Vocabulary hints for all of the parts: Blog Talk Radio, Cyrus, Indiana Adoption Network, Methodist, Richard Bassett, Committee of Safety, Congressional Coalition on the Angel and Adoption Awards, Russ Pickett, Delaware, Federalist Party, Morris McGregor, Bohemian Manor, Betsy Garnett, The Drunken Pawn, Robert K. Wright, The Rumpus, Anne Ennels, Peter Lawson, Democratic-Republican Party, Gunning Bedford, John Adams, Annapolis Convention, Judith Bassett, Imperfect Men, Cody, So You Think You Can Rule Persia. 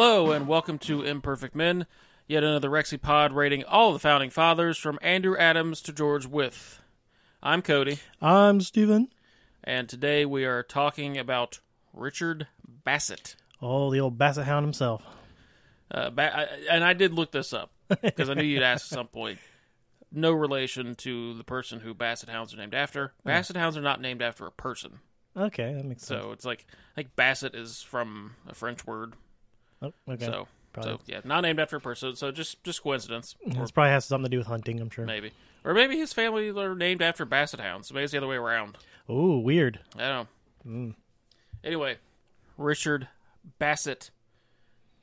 Hello, and welcome to Imperfect Men, yet another Rexy pod rating all the Founding Fathers from Andrew Adams to George Wythe. I'm Cody. I'm Stephen. And today we are talking about Richard Bassett. Oh, the old Bassett hound himself. And I did look this up, because I knew you'd ask at some point. No relation to the person who Bassett hounds are named after. Bassett hounds are not named after a person. Okay, that makes sense. So it's like Bassett is from a French word. Oh, okay. So yeah, not named after a person, so just coincidence. This probably has something to do with hunting, I'm sure. Maybe. Or maybe his family are named after Basset hounds. Maybe it's the other way around. Ooh, weird. I don't know. Mm. Anyway, Richard Bassett,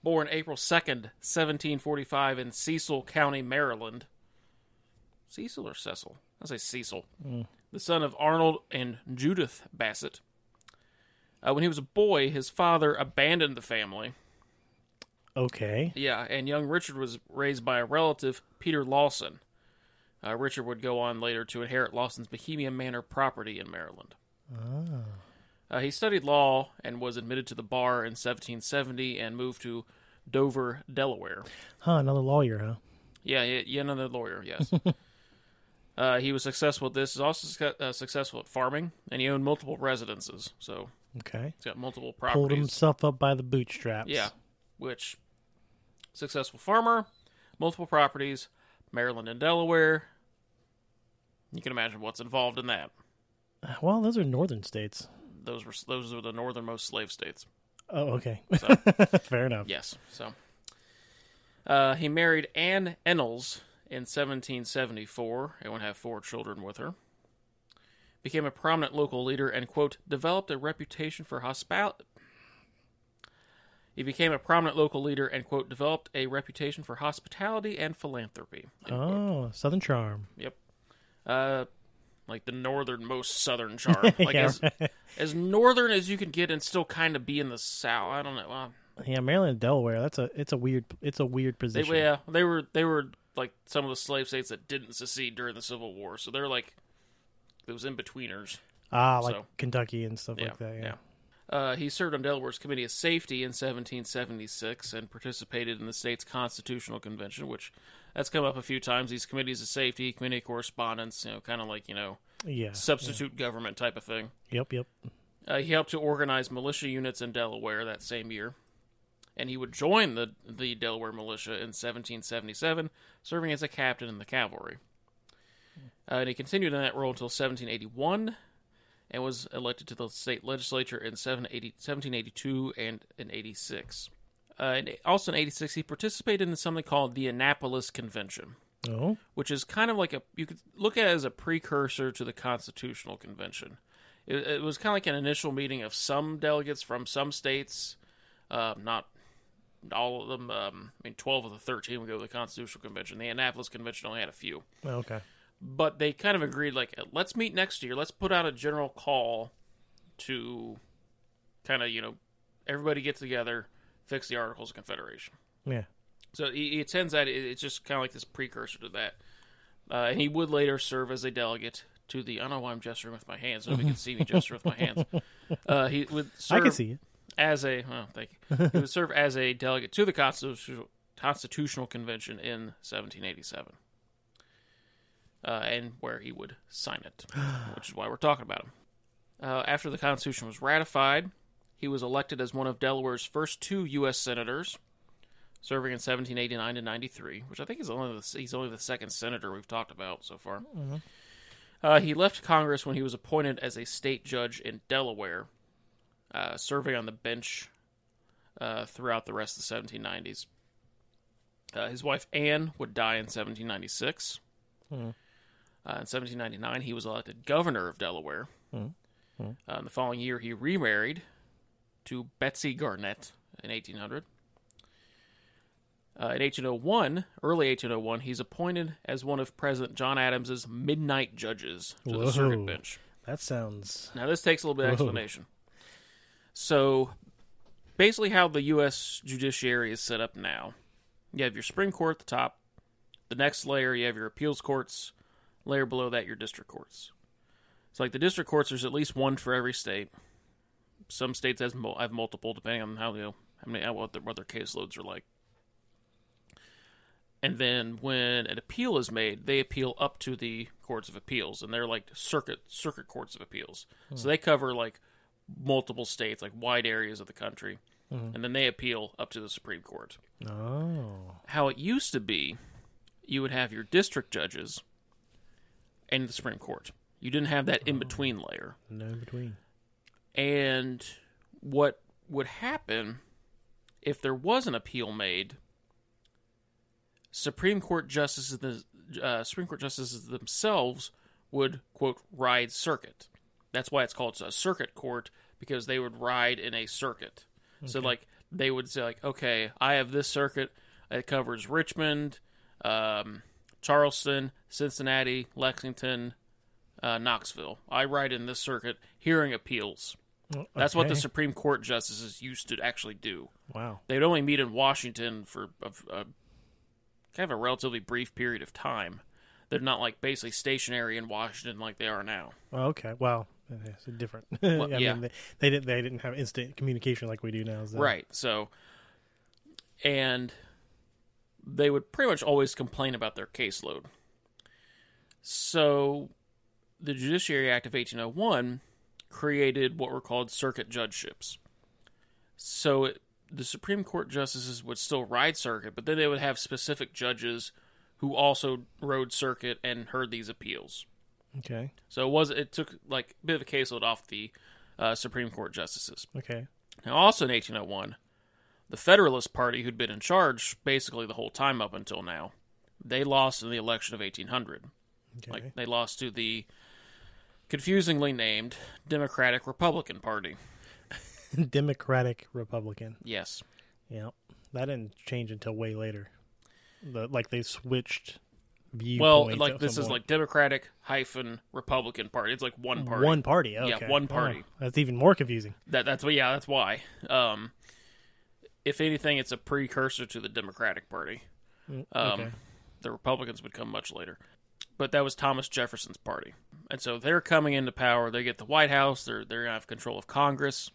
born April 2nd, 1745 in Cecil County, Maryland. Cecil or Cecil? I'll say Cecil. Mm. The son of Arnold and Judith Bassett. When he was a boy, his father abandoned the family. Okay. Yeah, and young Richard was raised by a relative, Peter Lawson. Richard would go on later to inherit Lawson's Bohemian Manor property in Maryland. Oh. He studied law and was admitted to the bar in 1770 and moved to Dover, Delaware. Huh, another lawyer, huh? Yeah, another lawyer, yes. He was successful at this. He was also successful at farming, and he owned multiple residences. So okay. He's got multiple properties. Pulled himself up by the bootstraps. Yeah, which... Successful farmer, multiple properties, Maryland and Delaware. You can imagine what's involved in that. Well, those are northern states. Those were the northernmost slave states. Oh, okay. So, fair enough. Yes. So he married Anne Ennels in 1774 and would have four children with her. Became a prominent local leader and, quote, developed a reputation for hospitality. He became a prominent local leader and, quote, developed a reputation for hospitality and philanthropy. End quote. Southern charm. Yep. Like the northernmost southern charm. Like yeah, as northern as you can get and still kind of be in the South. I don't know. Yeah, Maryland and Delaware. It's a weird position. They were like some of the slave states that didn't secede during the Civil War. So they're like those in betweeners. Kentucky and stuff like that. Yeah. He served on Delaware's Committee of Safety in 1776 and participated in the state's Constitutional Convention, which that's come up a few times. These committees of safety, committee of correspondence, kind of like, substitute government type of thing. Yep. He helped to organize militia units in Delaware that same year, and he would join the Delaware militia in 1777, serving as a captain in the cavalry. And he continued in that role until 1781. And was elected to the state legislature in 1782 and in 86. And also in 86, he participated in something called the Annapolis Convention, which is kind of like you could look at it as a precursor to the Constitutional Convention. It was kind of like an initial meeting of some delegates from some states, not all of them. 12 of the 13 would go to the Constitutional Convention. The Annapolis Convention only had a few. Okay. But they kind of agreed, like, let's meet next year. Let's put out a general call to kind of, everybody get together, fix the Articles of Confederation. Yeah. So he attends that. It's just kind of like this precursor to that. And he would later serve as a delegate to the... I don't know why I'm gesturing with my hands. Nobody can see me gesture with my hands. He would serve... I can see it. Thank you. He would serve as a delegate to the Constitutional Convention in 1787. And where he would sign it, which is why we're talking about him. After the Constitution was ratified, he was elected as one of Delaware's first two U.S. senators, serving in 1789 to 93, which I think is he's only the second senator we've talked about so far. Mm-hmm. He left Congress when he was appointed as a state judge in Delaware, serving on the bench throughout the rest of the 1790s. His wife Anne would die in 1796. Mm-hmm. In 1799, he was elected governor of Delaware. Mm-hmm. The following year, he remarried to Betsy Garnett in 1800. In 1801, early 1801, he's appointed as one of President John Adams's midnight judges to the circuit bench. That sounds... Now, this takes a little bit of explanation. So, basically how the U.S. judiciary is set up now. You have your Supreme Court at the top. The next layer, you have your appeals courts. Layer below that, your district courts. It's like the district courts, there's at least one for every state. Some states have multiple, depending on how I mean, what their caseloads are like. And then when an appeal is made, they appeal up to the courts of appeals, and they're like circuit courts of appeals. Mm-hmm. So they cover like multiple states, like wide areas of the country, mm-hmm. and then they appeal up to the Supreme Court. Oh. How it used to be, you would have your district judges and the Supreme Court. You didn't have that in-between layer. No in-between. And what would happen if there was an appeal made? Supreme Court justices themselves would, quote, ride circuit. That's why it's called a circuit court, because they would ride in a circuit. Okay. So, like, they would say, like, okay, I have this circuit. It covers Richmond, Charleston, Cincinnati, Lexington, Knoxville. I ride in this circuit hearing appeals. Okay. That's what the Supreme Court justices used to actually do. Wow. They'd only meet in Washington for a kind of a relatively brief period of time. They're not like basically stationary in Washington like they are now. Okay, well, it's different. Well, I mean, they didn't have instant communication like we do now. So. Right. So, and they would pretty much always complain about their caseload. So, the Judiciary Act of 1801 created what were called circuit judgeships. So the Supreme Court justices would still ride circuit, but then they would have specific judges who also rode circuit and heard these appeals. Okay. So it took like a bit of a caseload off the Supreme Court justices. Okay. Now, also in 1801, the Federalist Party, who'd been in charge basically the whole time up until now, they lost in the election of 1800. Okay. Like, they lost to the confusingly named Democratic-Republican Party. Democratic-Republican. Yes. Yeah. That didn't change until way later. They switched viewpoints. Well, like this is like Democratic-Republican Party. It's like one party. One party, okay. Yeah, one party. Oh, that's even more confusing. That's why. If anything, it's a precursor to the Democratic Party. Okay. The Republicans would come much later. But that was Thomas Jefferson's party. And so they're coming into power. They get the White House. They're going to have control of Congress.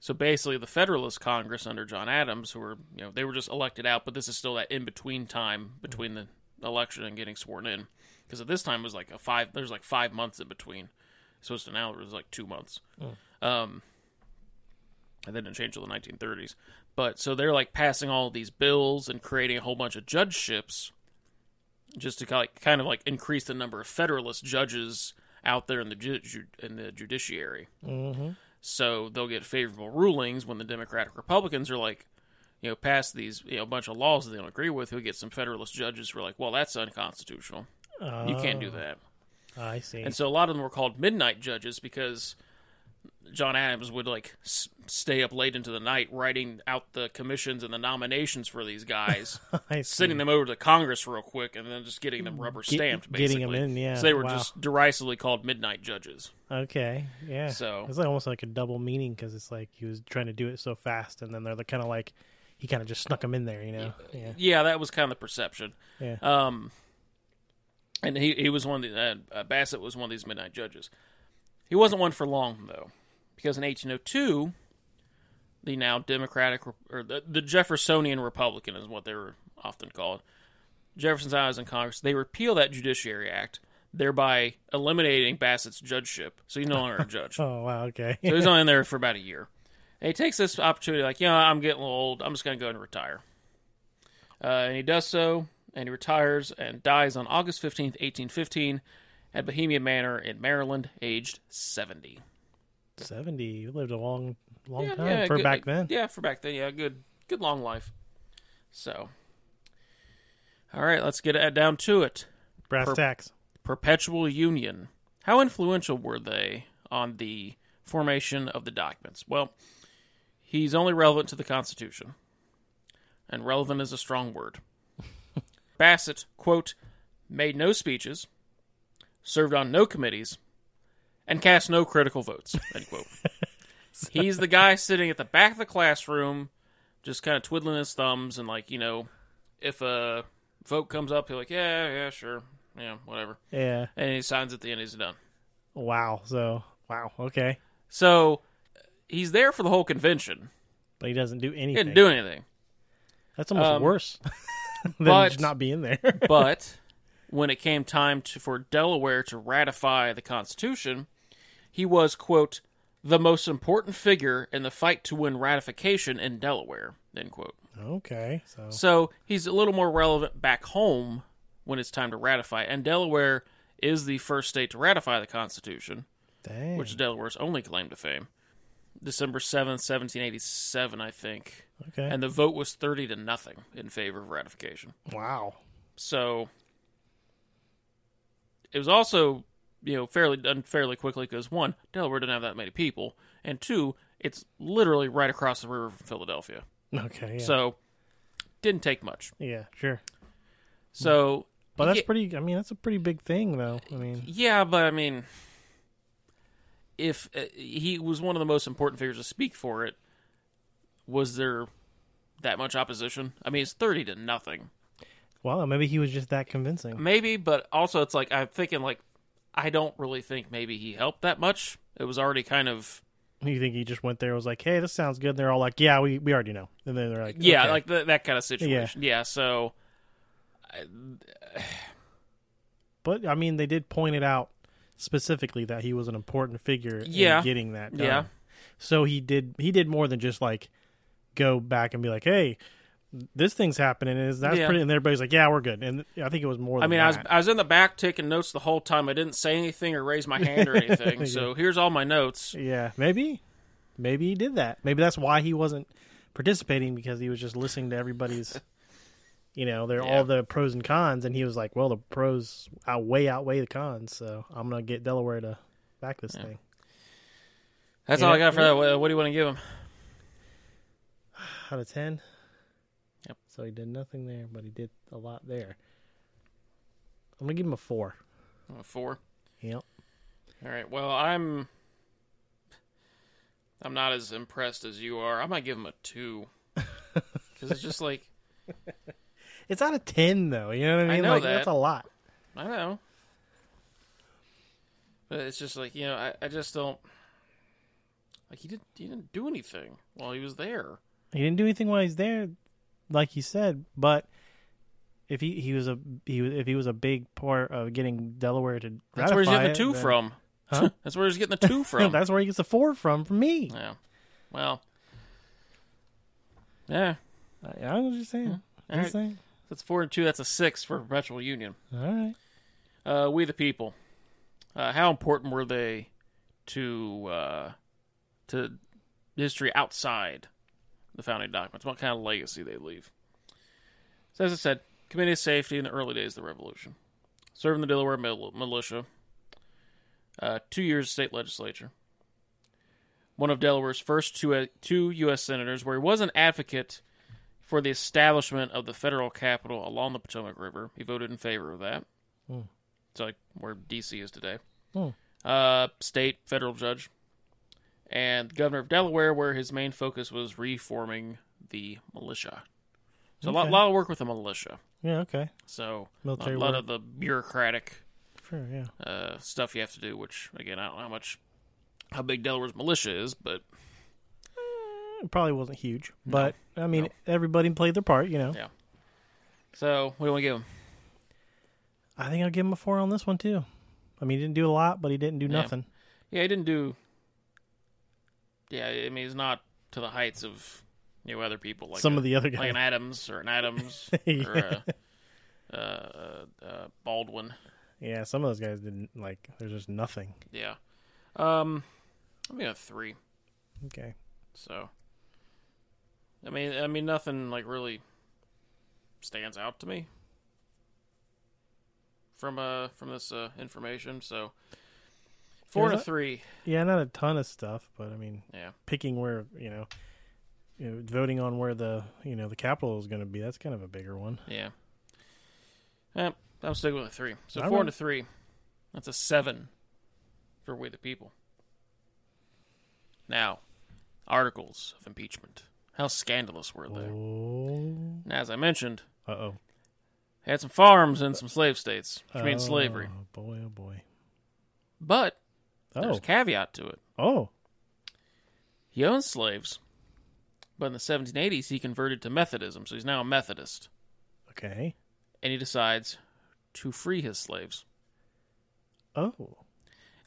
So basically, the Federalist Congress under John Adams, who were, you know, they were just elected out, but this is still that in-between time between the election and getting sworn in. Because at this time, it was like there's like 5 months in between. So it's now it was like 2 months. Mm. And that didn't change until the 1930s. But so they're like passing all these bills and creating a whole bunch of judgeships just to kind of increase the number of Federalist judges out there in the judiciary. Mm-hmm. So they'll get favorable rulings when the Democratic Republicans are like, you know, pass these, you know, bunch of laws that they don't agree with. Who get some Federalist judges who are like, well, that's unconstitutional. Oh, you can't do that. I see. And so a lot of them were called midnight judges because John Adams would like stay up late into the night writing out the commissions and the nominations for these guys, sending them over to Congress real quick, and then just getting them rubber stamped. Basically, getting them in, yeah. So they were just derisively called midnight judges. Okay, yeah. So it's like almost like a double meaning because it's like he was trying to do it so fast, and then they're kind of like he kind of just snuck them in there, you know? Yeah, yeah, that was kind of the perception. Yeah. And he was one of the Bassett was one of these midnight judges. He wasn't one for long, though, because in 1802, the now Democratic, or the Jeffersonian Republican is what they were often called, Jefferson's eyes in Congress, they repeal that Judiciary Act, thereby eliminating Bassett's judgeship, so he's no longer a judge. Oh, wow, okay. So he's only in there for about a year. And he takes this opportunity, like, you know, I'm getting a little old, I'm just going to go and retire. And he does so, and he retires and dies on August 15th, 1815, at Bohemian Manor in Maryland, aged 70. 70? You lived a long time back then. Yeah, for back then. Yeah, good long life. So, all right, let's get down to it. Brass tacks. Perpetual Union. How influential were they on the formation of the documents? Well, he's only relevant to the Constitution, and relevant is a strong word. Bassett, quote, made no speeches, served on no committees, and cast no critical votes, end quote. He's the guy sitting at the back of the classroom, just kind of twiddling his thumbs, and like, you know, if a vote comes up, he's like, yeah, sure, yeah, whatever. Yeah. And he signs at the end, he's done. Wow, okay. So, he's there for the whole convention, But he doesn't do anything. He didn't do anything. That's almost worse than just not being there. But when it came time for Delaware to ratify the Constitution, he was, quote, the most important figure in the fight to win ratification in Delaware, end quote. Okay. So he's a little more relevant back home when it's time to ratify. And Delaware is the first state to ratify the Constitution, which is Delaware's only claim to fame. December 7th, 1787, I think. Okay. And the vote was 30-0 in favor of ratification. Wow. So it was also, you know, fairly done fairly quickly because, one, Delaware didn't have that many people, and two, it's literally right across the river from Philadelphia. Okay. Yeah. So didn't take much. Yeah, sure. So, but that's pretty. I mean, that's a pretty big thing, though. I mean, yeah, but I mean, if he was one of the most important figures to speak for it, was there that much opposition? I mean, it's 30-0. Well, maybe he was just that convincing. Maybe, but also it's like I'm thinking like I don't really think maybe he helped that much. It was already kind of. You think he just went there and was like, hey, this sounds good? And they're all like, yeah, we already know. And then they're like, okay. Yeah, like that kind of situation. Yeah, so. But, I mean, they did point it out specifically that he was an important figure in getting that done. Yeah. So he did more than just, like, go back and be like, hey, this thing's happening. That's pretty. And everybody's like, yeah, we're good. And I think it was more than that. I mean, I was in the back taking notes the whole time. I didn't say anything or raise my hand or anything. So here's all my notes. Yeah, maybe he did that. Maybe that's why he wasn't participating, because he was just listening to everybody's... You know, there are all the pros and cons, and he was like, well, the pros outweigh the cons, so I'm going to get Delaware to back this thing. That's all I got for that. What do you want to give him? Out of 10? Yep. So he did nothing there, but he did a lot there. I'm going to give him a 4. A 4? Yep. All right, well, I'm not as impressed as you are. I might give him a 2. Because it's just like... It's out of 10, though. You know what I mean? I know like, that's a lot. I know. But it's just like, you know, I just don't... Like, he didn't do anything while he was there. He didn't do anything while he's there, like you said, but if he was a big part of getting Delaware to ratify it... That's where he's getting the 2 from. Huh? That's where he's getting the 2 from. That's where he gets the 4 from me. Yeah. Well. Yeah. I was just saying. All right. That's 4 and 2. That's a 6 for perpetual union. All right. We the people. How important were they to history outside the founding documents? What kind of legacy they leave? So as I said, Committee of Safety in the early days of the Revolution. Serving the Delaware militia. 2 years of state legislature. One of Delaware's first two U.S. senators, where he was an advocate for the establishment of the federal capital along the Potomac River. He voted in favor of that. Mm. It's like where D.C. is today. Mm. State, federal judge. And governor of Delaware, where his main focus was reforming the militia. So a lot of work with the militia. Yeah, okay. So military a lot work. Of the bureaucratic stuff you have to do, which, again, I don't know how big Delaware's militia is, but... It probably wasn't huge, but I mean, everybody played their part, you know. Yeah. So, what do you want to give him? I think I'll give him a 4 on this one, too. I mean, he didn't do a lot, but he didn't do nothing. Yeah, he didn't do... Yeah, I mean, he's not to the heights of other people. Like Some of the other guys. Like an Adams or a Baldwin. Yeah, some of those guys didn't, like, there's just nothing. Yeah. I'm going to 3. Okay. So... I mean, nothing like really stands out to me from this information. So 4 to 3. Yeah, not a ton of stuff, but I mean, picking where voting on where the the capital is going to be. That's kind of a bigger one. Yeah. I'm sticking with a 3. So 4 to 3. That's a 7 for We the People. Now, articles of impeachment. How scandalous were they? Oh. And as I mentioned, they had some farms and some slave states, which means slavery. Oh, boy. But there's a caveat to it. Oh. He owned slaves, But in the 1780s, he converted to Methodism, so he's now a Methodist. Okay. And he decides to free his slaves. Oh. And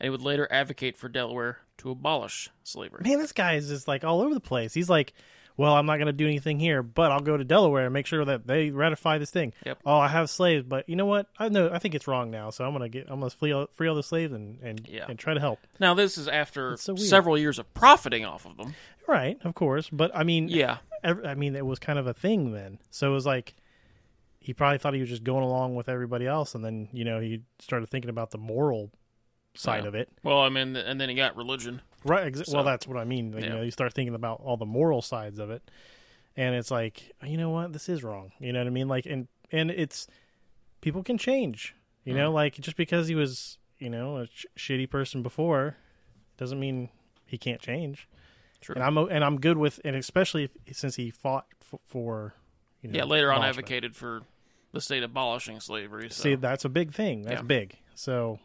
he would later advocate for Delaware to abolish slavery. Man, this guy is just like all over the place. He's like, well, I'm not going to do anything here, but I'll go to Delaware and make sure that they ratify this thing. Yep. Oh, I have slaves, but you know what? I think it's wrong now, so I'm going to free all the slaves and try to help. Now, this is after several years of profiting off of them. Right, of course, but I mean, yeah. I mean, it was kind of a thing then. So it was like he probably thought he was just going along with everybody else, and then, you know, he started thinking about the moral side of it. Well, I mean, and then he got religion. Right. Well, that's what I mean. Like, you know, you start thinking about all the moral sides of it, and it's like, you know what, this is wrong. You know what I mean? Like, and it's, people can change. You know, like, just because he was, you know, a shitty person before, doesn't mean he can't change. True. And I'm good with, and especially since he fought for, you know, later on advocated for the state abolishing slavery. So. See, that's a big thing. That's big. So,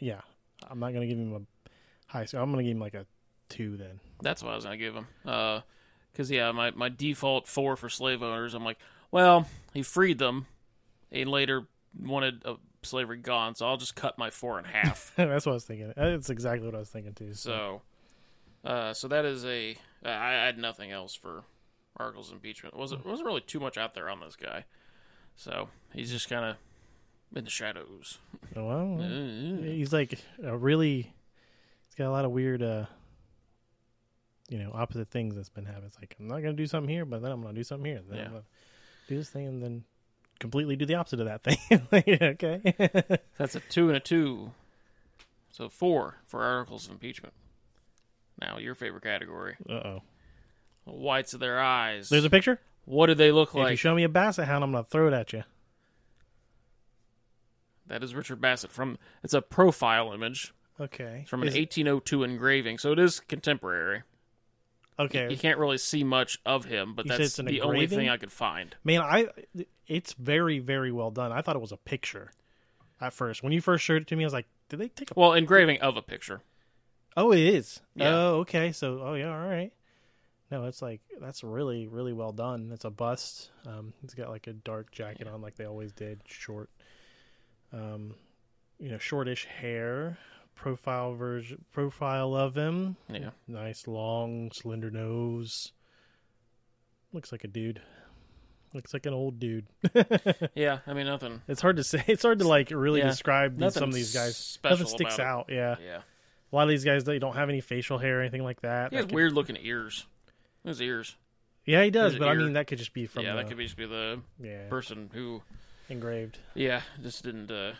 yeah, I'm not going to give him a high score. I'm going to give him like a 2 then. That's what I was going to give him. Because, my default 4 for slave owners, I'm like, well, he freed them. He later wanted slavery gone, so I'll just cut my 4 in half. That's what I was thinking. That's exactly what I was thinking, too. So that is I had nothing else for Articles of Impeachment. It wasn't really too much out there on this guy. So he's just kind of in the shadows. Well, he's like a really... It's got a lot of weird, opposite things that's been happening. It's like, I'm not going to do something here, but then I'm going to do something here. Then I'm going to do this thing and then completely do the opposite of that thing. Okay. That's a 2 and a 2. So 4 for Articles of Impeachment. Now, your favorite category. Uh-oh. The whites of their eyes. There's a picture? What do they look like? If you show me a Basset hound, I'm going to throw it at you. That is Richard Bassett. It's a profile image. Okay. It's from an 1802 engraving, so it is contemporary. Okay. You can't really see much of him, but that's the only thing I could find. Man, it's very, very well done. I thought it was a picture at first. When you first showed it to me, I was like, did they take a picture? Well, engraving of a picture. Oh, it is? Yeah. Oh, okay. So, all right. No, it's like, that's really, really well done. It's a bust. It's got like a dark jacket on like they always did, short. Shortish hair. Profile of him. Yeah. Nice long slender nose. Looks like a dude. Looks like an old dude. Yeah, I mean nothing. It's hard to say. It's hard to like really describe some of these guys. Nothing sticks out. Yeah. Yeah. A lot of these guys, they don't have any facial hair or anything like that. He has weird looking ears. His ears. Yeah, he does. But I mean, that could just be from. Yeah, that could just be the person who engraved. Yeah, just didn't know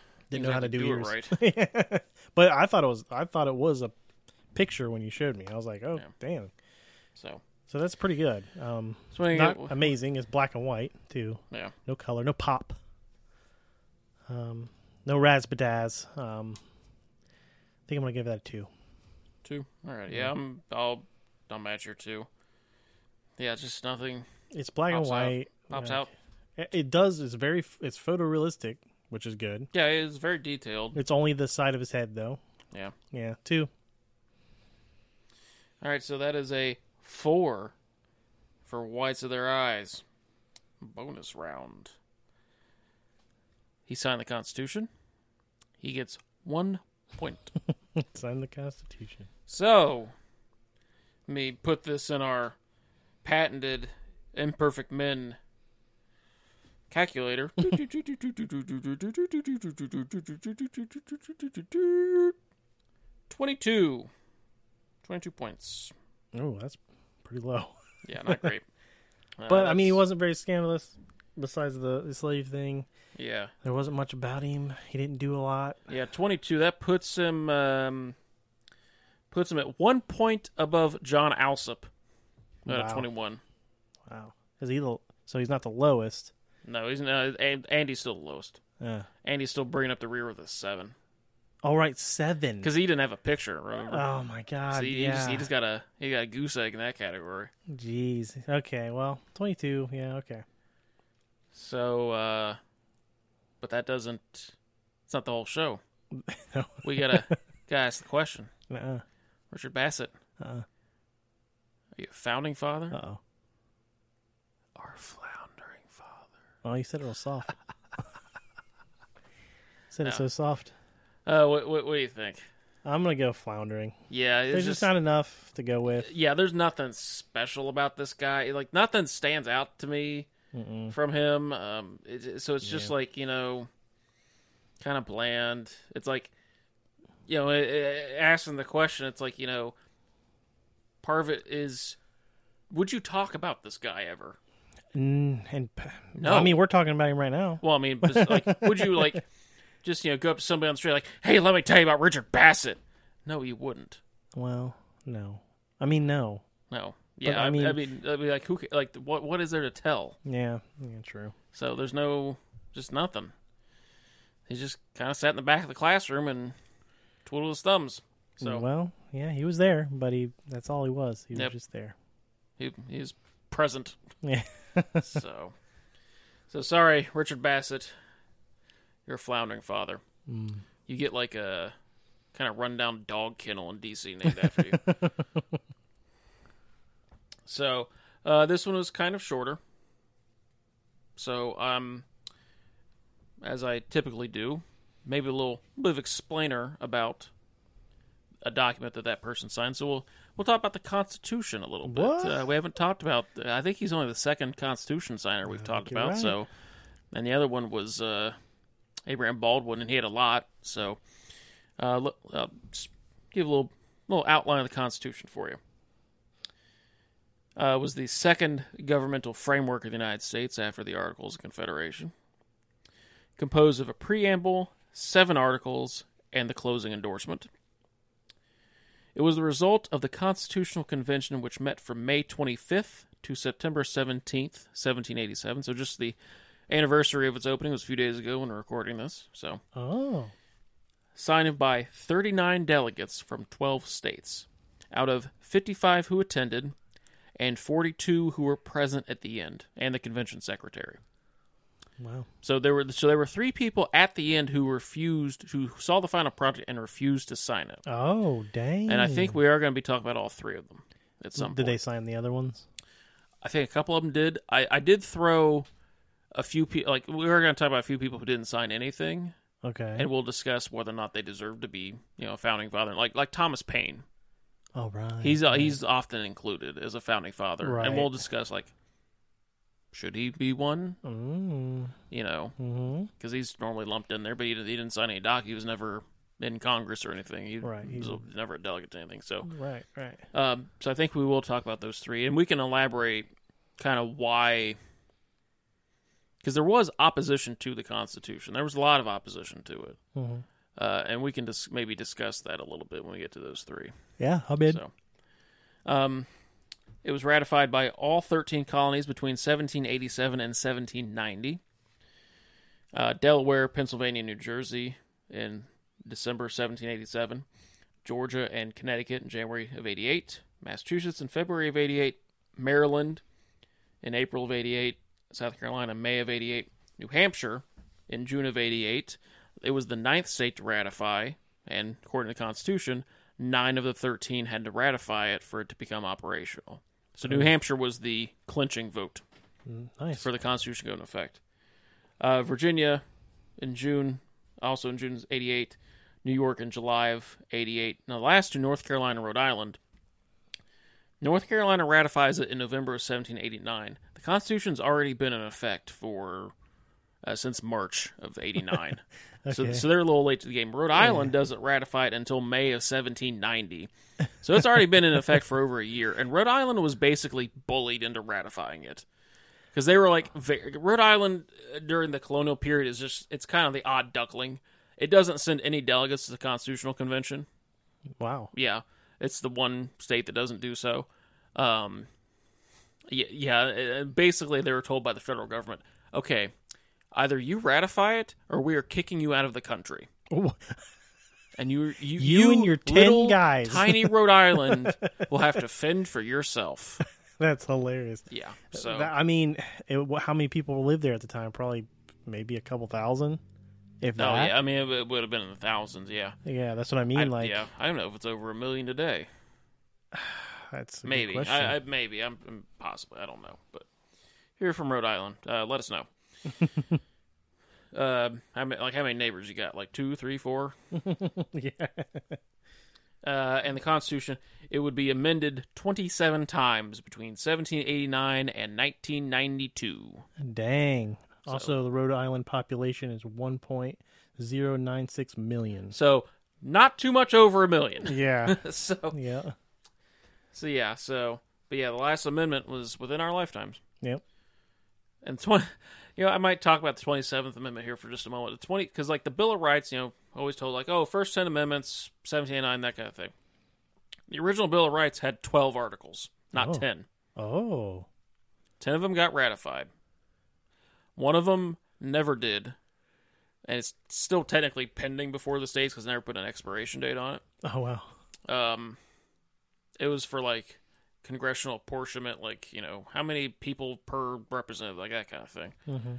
how to do it right. But I thought it was a picture when you showed me. I was like, oh, damn. So that's pretty good. Amazing. It's black and white too. Yeah. No color, no pop. No razzmatazz. I think I'm gonna give that a 2. 2. All right. Yeah. I'll match your 2. Yeah. Just nothing. It's black and white. Pops out. It does. It's photorealistic. Which is good. Yeah, it's very detailed. It's only the side of his head, though. Yeah. Yeah, 2. All right, so that is a 4 for whites of their eyes. Bonus round. He signed the Constitution. He gets 1 point. Signed the Constitution. So, let me put this in our patented Imperfect Men calculator. Twenty-two points. Oh, that's pretty low. Yeah, not great. But I mean, he wasn't very scandalous. Besides the slave thing, yeah, there wasn't much about him. He didn't do a lot. Yeah, 22. That puts him at 1 point above John Alsop at 21. Wow. Is he so he's not the lowest. No, he's not. Andy's still the lowest. Andy's still bringing up the rear with a 7. All right, 7. Because he didn't have a picture, remember? Oh my God! So he just got a goose egg in that category. Jeez. Okay. Well, 22. Yeah. Okay. So, but that doesn't. It's not the whole show. No. We gotta ask the question. Richard Bassett. Are you a founding father? Uh oh. Well, you said it was soft. Said it's so soft. What do you think? I'm going to go floundering. Yeah. There's just not enough to go with. Yeah, there's nothing special about this guy. Like, nothing stands out to me from him. So it's just like, you know, kind of bland. It's like, you know, asking the question, it's like, you know, part of it is, would you talk about this guy ever? No. I mean, we're talking about him right now. Well, I mean, like, would you, like... Just, you know, go up to somebody on the street like, hey, let me tell you about Richard Bassett. No, you wouldn't. Well, no. I mean, no. No. Yeah, I mean, like, who? Like, what is there to tell? Yeah, yeah, true. So there's no, just nothing. He just kind of sat in the back of the classroom and twiddled his thumbs. So well, yeah, he was there, but that's all he was. He was just there. He was present. Yeah. So sorry, Richard Bassett. You're a floundering father. Mm. You get like a kind of rundown dog kennel in D.C. named after you. So this one was kind of shorter. So as I typically do, maybe a little bit of explainer about a document that person signed. So we'll talk about the Constitution a little bit. We haven't talked about. I think he's only the second Constitution signer we've talked about. Right. So, and the other one was. Abraham Baldwin, and he had a lot, so I'll just give a little outline of the Constitution for you. It was the second governmental framework of the United States after the Articles of Confederation, composed of a preamble, 7 articles, and the closing endorsement. It was the result of the Constitutional Convention, which met from May 25th to September 17th, 1787, so just the anniversary of its opening was a few days ago when we're recording this. So, signed by 39 delegates from 12 states, out of 55 who attended and 42 who were present at the end, and the convention secretary. Wow! So there were 3 people at the end who saw the final project and refused to sign it. Oh, dang! And I think we are going to be talking about all 3 of them at some point. Did they sign the other ones? I think a couple of them did. I did throw. A few people, like, we were going to talk about a few people who didn't sign anything. Okay. And we'll discuss whether or not they deserve to be, you know, a founding father. Like Thomas Paine. Oh, right. He's often included as a founding father. Right. And we'll discuss, like, should he be one? Mm. You know, because he's normally lumped in there, but he didn't sign any doc. He was never in Congress or anything. He was never a delegate to anything. So. Right. So I think we will talk about those 3. And we can elaborate kind of why... Because there was opposition to the Constitution. There was a lot of opposition to it. Mm-hmm. And we can maybe discuss that a little bit when we get to those 3. Yeah, I'll be in. So, it was ratified by all 13 colonies between 1787 and 1790. Delaware, Pennsylvania, New Jersey in December 1787. Georgia and Connecticut in January of 88. Massachusetts in February of 88. Maryland in April of 88. South Carolina, May of 88. New Hampshire, in June of 88. It was the 9th state to ratify, and according to the Constitution, 9 of the 13 had to ratify it for it to become operational. So New Hampshire was the clinching vote for the Constitution to go into effect. Virginia, in June, also in June of 88. New York, in July of 88. Now, the last 2, North Carolina and Rhode Island. North Carolina ratifies it in November of 1789. The Constitution's already been in effect for since March of 89. Okay. So they're a little late to the game. Rhode Island doesn't ratify it until May of 1790. So it's already been in effect for over a year. And Rhode Island was basically bullied into ratifying it. Because they were like, Rhode Island during the colonial period is just, it's kind of the odd duckling. It doesn't send any delegates to the Constitutional Convention. Wow. Yeah. It's the one state that doesn't do so. Basically, they were told by the federal government, okay, either you ratify it or we are kicking you out of the country. Ooh. And you and your 10 guys, tiny Rhode Island, will have to fend for yourself. That's hilarious. Yeah. So I mean, how many people lived there at the time? Probably maybe a couple thousand. Yeah, I mean, it would have been in the thousands, yeah. Yeah, that's what I mean. Yeah, I don't know if it's over 1 million today. That's a maybe. Good question. Maybe. I'm possibly. I don't know. But you're from Rhode Island. Let us know. How many neighbors you got? Like 2, 3, 4? Yeah. And the Constitution, it would be amended 27 times between 1789 and 1992. Dang. So, also, the Rhode Island population is 1.096 million. So, not too much over a million. Yeah. So, the last amendment was within our lifetimes. Yep. And I might talk about the 27th Amendment here for just a moment. Because the Bill of Rights, always told first 10 amendments, 1789, that kind of thing. The original Bill of Rights had 12 articles, not 10. Oh. 10 of them got ratified. One of them never did. And it's still technically pending before the states because they never put an expiration date on it. Oh, wow. It was for, congressional apportionment, how many people per representative, that kind of thing. Mm-hmm.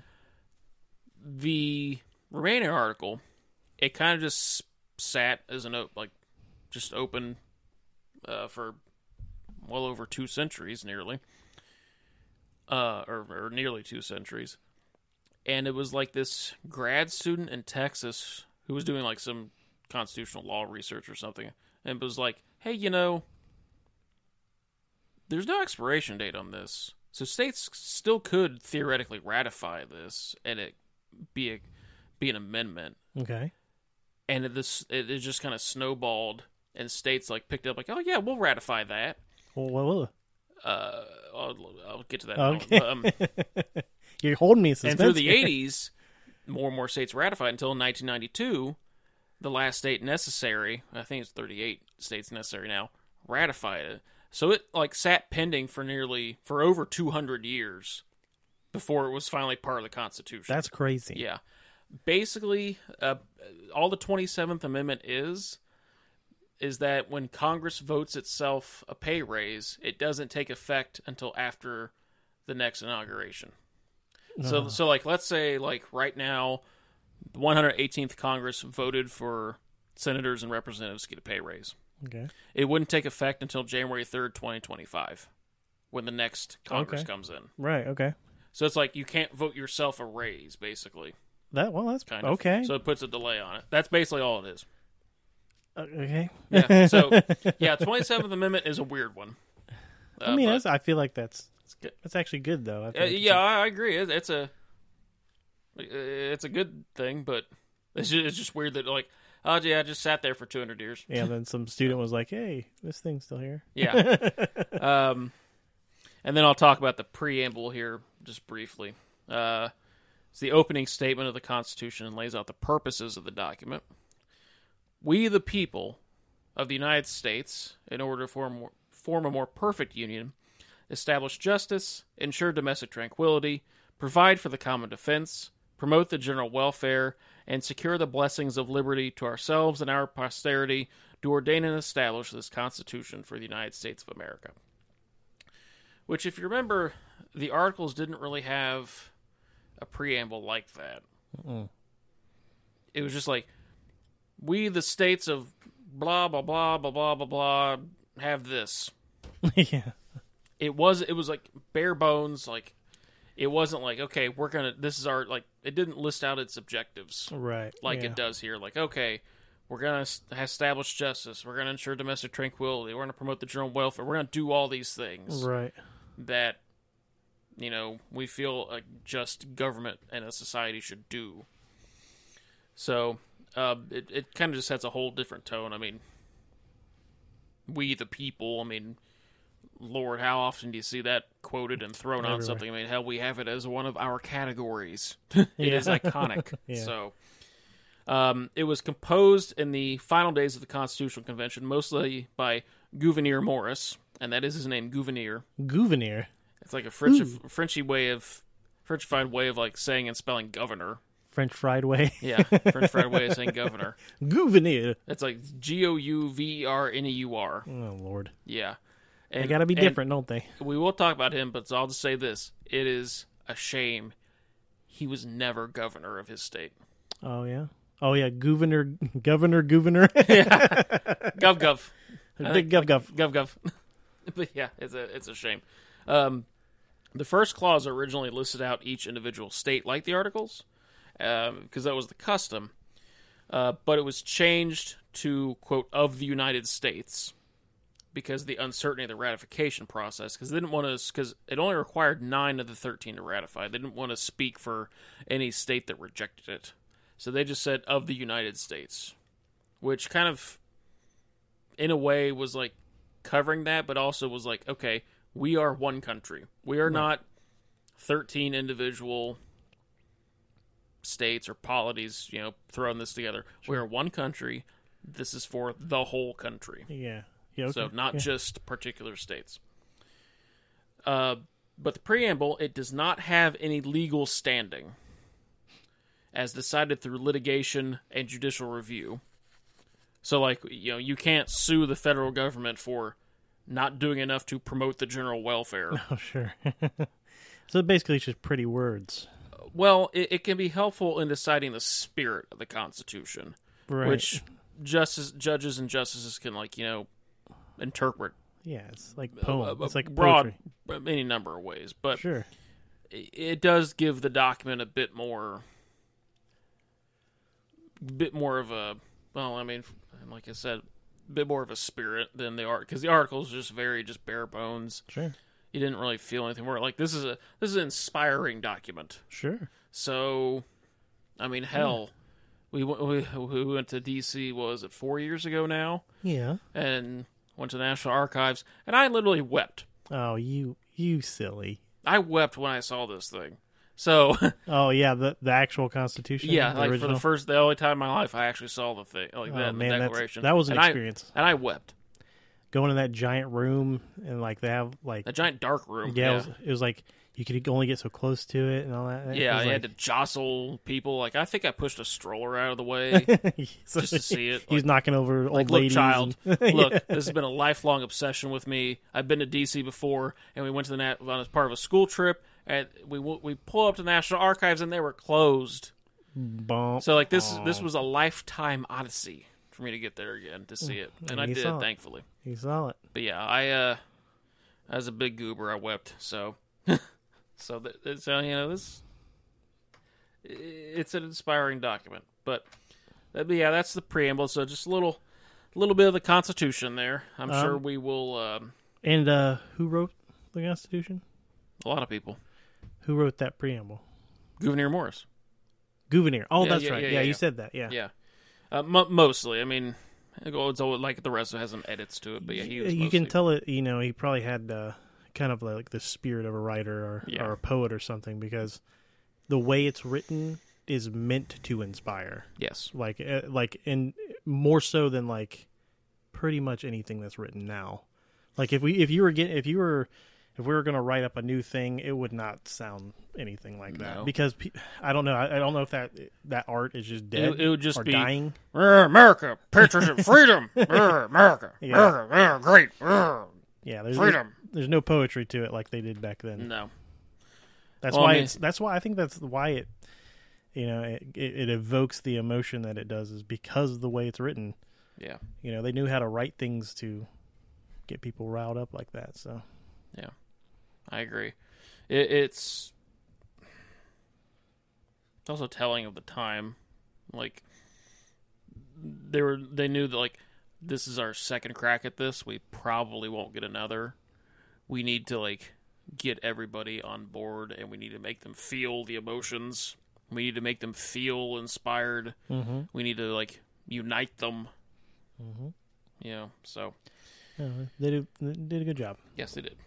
The remaining article, it kind of just sat as an just open for well over 2 centuries, nearly, or nearly 2 centuries, and it was this grad student in Texas who was doing some constitutional law research or something, and it was like, hey, there's no expiration date on this, so states still could theoretically ratify this and it be an amendment. Okay. And it just kind of snowballed, and states picked up we'll ratify that. Well, I'll get to that. Okay. You're holding me suspended. And through the 80s, more and more states ratified until 1992, the last state necessary, I think it's 38 states necessary now, ratified it. So it sat pending for over 200 years before it was finally part of the Constitution. That's crazy. Yeah. Basically, all the 27th Amendment is that when Congress votes itself a pay raise, it doesn't take effect until after the next inauguration. No. So let's say right now, the 118th Congress voted for senators and representatives to get a pay raise. Okay. It wouldn't take effect until January 3rd, 2025, when the next Congress comes in. Right, okay. So it's you can't vote yourself a raise, basically. That's kind of. Okay. So it puts a delay on it. That's basically all it is. Okay. Yeah, 27th Amendment is a weird one. I feel like that's actually good, though. I agree. It's a good thing, but it's just weird that, oh, yeah, I just sat there for 200 years. Yeah, and then some student was like, hey, this thing's still here. Yeah. And then I'll talk about the preamble here just briefly. It's the opening statement of the Constitution and lays out the purposes of the document. We, the people of the United States, in order to form a more perfect union, establish justice, ensure domestic tranquility, provide for the common defense, promote the general welfare, and secure the blessings of liberty to ourselves and our posterity, do ordain and establish this Constitution for the United States of America. Which, if you remember, the Articles didn't really have a preamble like that. Mm-mm. It was just we, the states of blah, blah, blah, blah, blah, blah, blah, have this. Yeah. It was bare bones, it wasn't okay, we're going to, this is our, it didn't list out its objectives. Right. It does here. Okay, we're going to establish justice. We're going to ensure domestic tranquility. We're going to promote the general welfare. We're going to do all these things. Right. That, we feel a just government and a society should do. So, it kind of just has a whole different tone. I mean, we the people, Lord, how often do you see that quoted and thrown everywhere on something? Hell, we have it as one of our categories. It is iconic. Yeah. So, it was composed in the final days of the Constitutional Convention, mostly by Gouverneur Morris, and that is his name, Gouverneur. Gouverneur. It's a Frenchified way of saying and spelling governor. French fried way. Yeah, French fried way of saying governor. Gouverneur. It's Gouverneur. Oh Lord. Yeah. And, they gotta be different, don't they? We will talk about him, but I'll just say this. It is a shame he was never governor of his state. Oh, yeah? Oh, yeah, governor. Yeah. Gov. Big gov. But, yeah, it's a shame. The first clause originally listed out each individual state like the Articles, because that was the custom, but it was changed to, quote, of the United States, because the uncertainty of the ratification process, because they didn't want to, because it only required 9 of the 13 to ratify. They didn't want to speak for any state that rejected it. So they just said, of the United States, which kind of, in a way, was like covering that, but also was like, okay, we are one country. We are not 13 individual states or polities, you know, throwing this together. Sure. We are one country. This is for the whole country. Yeah, okay. So not just particular states. But the preamble, it does not have any legal standing as decided through litigation and judicial review. So, like, you know, you can't sue the federal government for not doing enough to promote the general welfare. Oh, sure. So basically it's just pretty words. Well, it can be helpful in deciding the spirit of the Constitution, right, which judges and justices can, like, you know, interpret. Yeah, it's like poem. It's like broad, poetry. Any number of ways, but sure, it does give the document a bit more of a, well, I mean, like I said, a bit more of a spirit than the art, because the Articles are just very bare bones. Sure, you didn't really feel anything more. Like, this is an inspiring document. Sure. So, I mean, hell. Yeah. We went to D.C., what was it, 4 years ago now? Yeah. And went to the National Archives, and I literally wept. Oh, you silly. I wept when I saw this thing. So. Oh, yeah, the actual Constitution? Yeah, like original? For the only time in my life I actually saw the thing, like the Declaration. That was an experience. And I wept. Going to that giant room, and like they have like. A giant dark room. Yeah. It was like. You could only get so close to it and all that. Yeah, I had to jostle people. Like, I think I pushed a stroller out of the way just to see it. Like, he's knocking over old ladies. Look, child, look, this has been a lifelong obsession with me. I've been to D.C. before, and we went to the as part of a school trip, and we pull up to the National Archives, and they were closed. Bump. So, like, this was a lifetime odyssey for me to get there again to see it, and I did, thankfully. You saw it. But yeah, I was a big goober. I wept, so. So you know, it's an inspiring document, but yeah, that's the preamble. So just a little bit of the Constitution there. I'm sure we will. And who wrote the Constitution? A lot of people. Who wrote that preamble? Gouverneur Morris. Gouverneur. Oh, yeah, that's right. Yeah, you said that. Yeah. Yeah. Mostly, I mean, it's all like the rest of it has some edits to it, but yeah, he was mostly. You can tell it. You know, he probably had. Kind of like the spirit of a writer or a poet or something, because the way it's written is meant to inspire. Yes. Like, and more so than like pretty much anything that's written now. Like if we were going to write up a new thing, it would not sound anything like that, because I don't know if that art is just dead. It would just be dying. America, pictures of freedom. America. Yeah. America, great. Yeah, there's freedom. There's no poetry to it like they did back then. No, that's why I think you know, it evokes the emotion that it does, is because of the way it's written. Yeah, you know, they knew how to write things to get people riled up like that. So, yeah, I agree. It's also telling of the time. Like they knew that, like, this is our second crack at this. We probably won't get another. We need to, like, get everybody on board, and we need to make them feel the emotions. We need to make them feel inspired. Mm-hmm. We need to, like, unite them. Mm-hmm. You know, so. They did a good job. Yes, they did.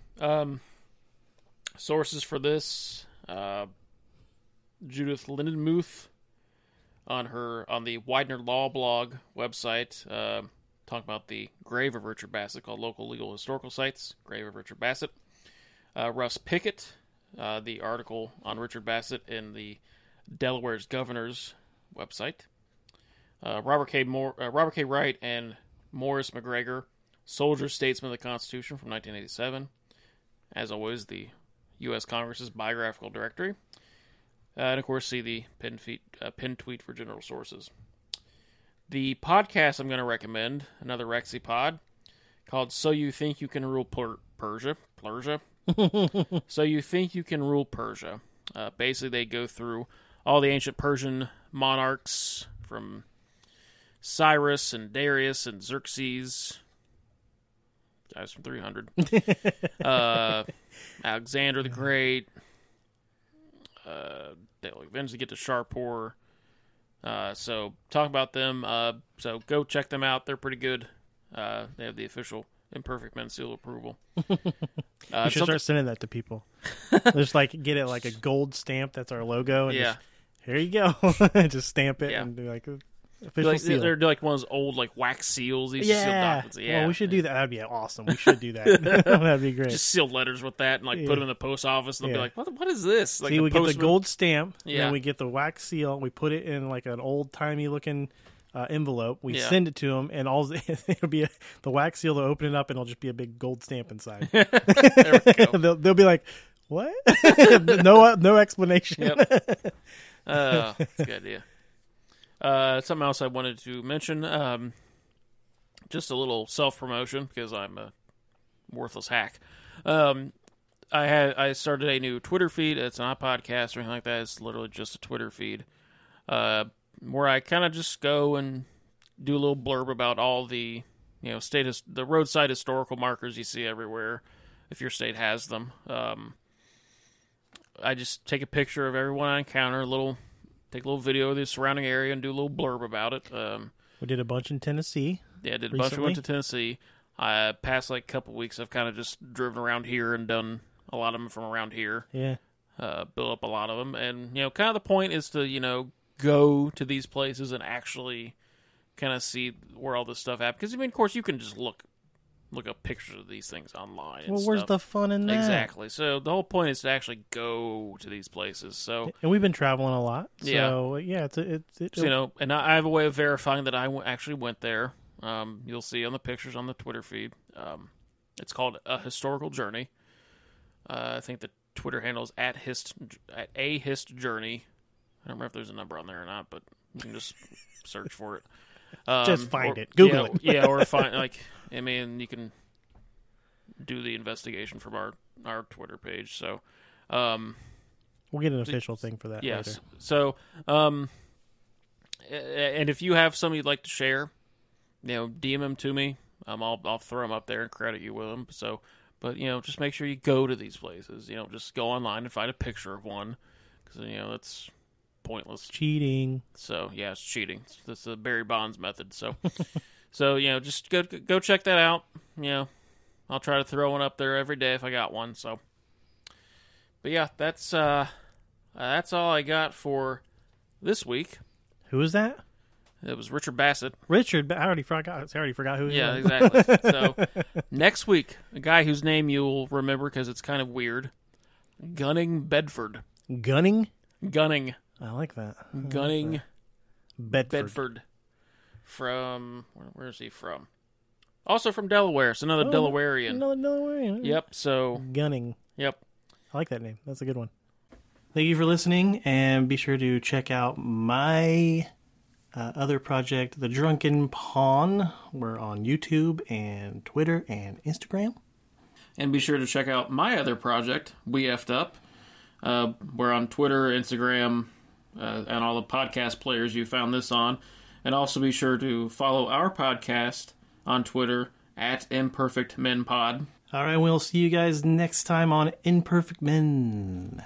Sources for this. Judith Lindenmuth on the Widener Law blog website. Talking about the grave of Richard Bassett, called Local Legal Historical Sites, Grave of Richard Bassett. Russ Pickett, the article on Richard Bassett in the Delaware's Governor's website. Robert K. Wright and Morris McGregor, Soldier Statesman of the Constitution from 1987. As always, the U.S. Congress's biographical directory. And, of course, see the pinned tweet for general sources. The podcast I'm going to recommend, another Rexy pod, called So You Think You Can Rule Persia. So You Think You Can Rule Persia. Basically, they go through all the ancient Persian monarchs from Cyrus and Darius and Xerxes. Guys from 300. Alexander the Great. They'll eventually get to Shapur. So talk about them. So go check them out. They're pretty good. They have the official Imperfect Men seal approval. You should start sending that to people. Just like get it like a gold stamp. That's our logo. And yeah. Just, here you go. Just stamp it and do like official seal. They're like one of those old like wax seals. These seal documents. Yeah. Well, we should do that. That'd be awesome. We should do that. That'd be great. Just seal letters with that and like put them in the post office. And they'll be like, what is this? Like, see, we get the gold stamp. Yeah. And then we get the wax seal. And we put it in like an old timey looking envelope. We send it to them, and all it'll be the wax seal. They'll open it up, and it'll just be a big gold stamp inside. There we go. They'll be like, "What? no explanation." Yep. That's a good idea. Something else I wanted to mention. Just a little self promotion because I'm a worthless hack. I started a new Twitter feed. It's not a podcast or anything like that. It's literally just a Twitter feed. Where I kind of just go and do a little blurb about all the, the roadside historical markers you see everywhere, if your state has them. I just take a picture of everyone I encounter, take a little video of the surrounding area and do a little blurb about it. We did a bunch in Tennessee. Yeah, I did recently. A bunch. We went to Tennessee. Past like a couple weeks, I've kind of just driven around here and done a lot of them from around here. Yeah. Built up a lot of them, and kind of the point is to go to these places and actually kind of see where all this stuff happens. Because, of course, you can just look up pictures of these things online. Well, where's the fun in that? Exactly. So the whole point is to actually go to these places. So, and we've been traveling a lot. So, yeah it's and I have a way of verifying that I actually went there. You'll see on the pictures on the Twitter feed. It's called A Historical Journey. I think the Twitter handle is at A Hist Journey. I don't remember if there's a number on there or not, but you can just search for it. Just find it. Google it. Yeah, or find, you can do the investigation from our Twitter page. So, we'll get an official thing for that later. So, and if you have something you'd like to share, DM them to me. I'll throw them up there and credit you with them. So, but, just make sure you go to these places. Just go online and find a picture of one. Because, that's pointless cheating. So it's cheating. That's the Barry Bonds method. So just go check that out. I'll try to throw one up there every day if I got one. So but that's all I got for this week. Who was that? It was Richard Bassett. I already forgot who he was. Exactly. So next week, a guy whose name you'll remember because it's kind of weird. Gunning Bedford. Gunning I like that. Gunning Bedford. From, where is he from? Also from Delaware. It's another Delawarean. Another Delawarean. Yep, so. Gunning. Yep. I like that name. That's a good one. Thank you for listening, and be sure to check out my other project, The Drunken Pawn. We're on YouTube and Twitter and Instagram. And be sure to check out my other project, We F'd Up. We're on Twitter, Instagram, and all the podcast players you found this on. And also be sure to follow our podcast on Twitter at Imperfect Men Pod. All right, we'll see you guys next time on Imperfect Men.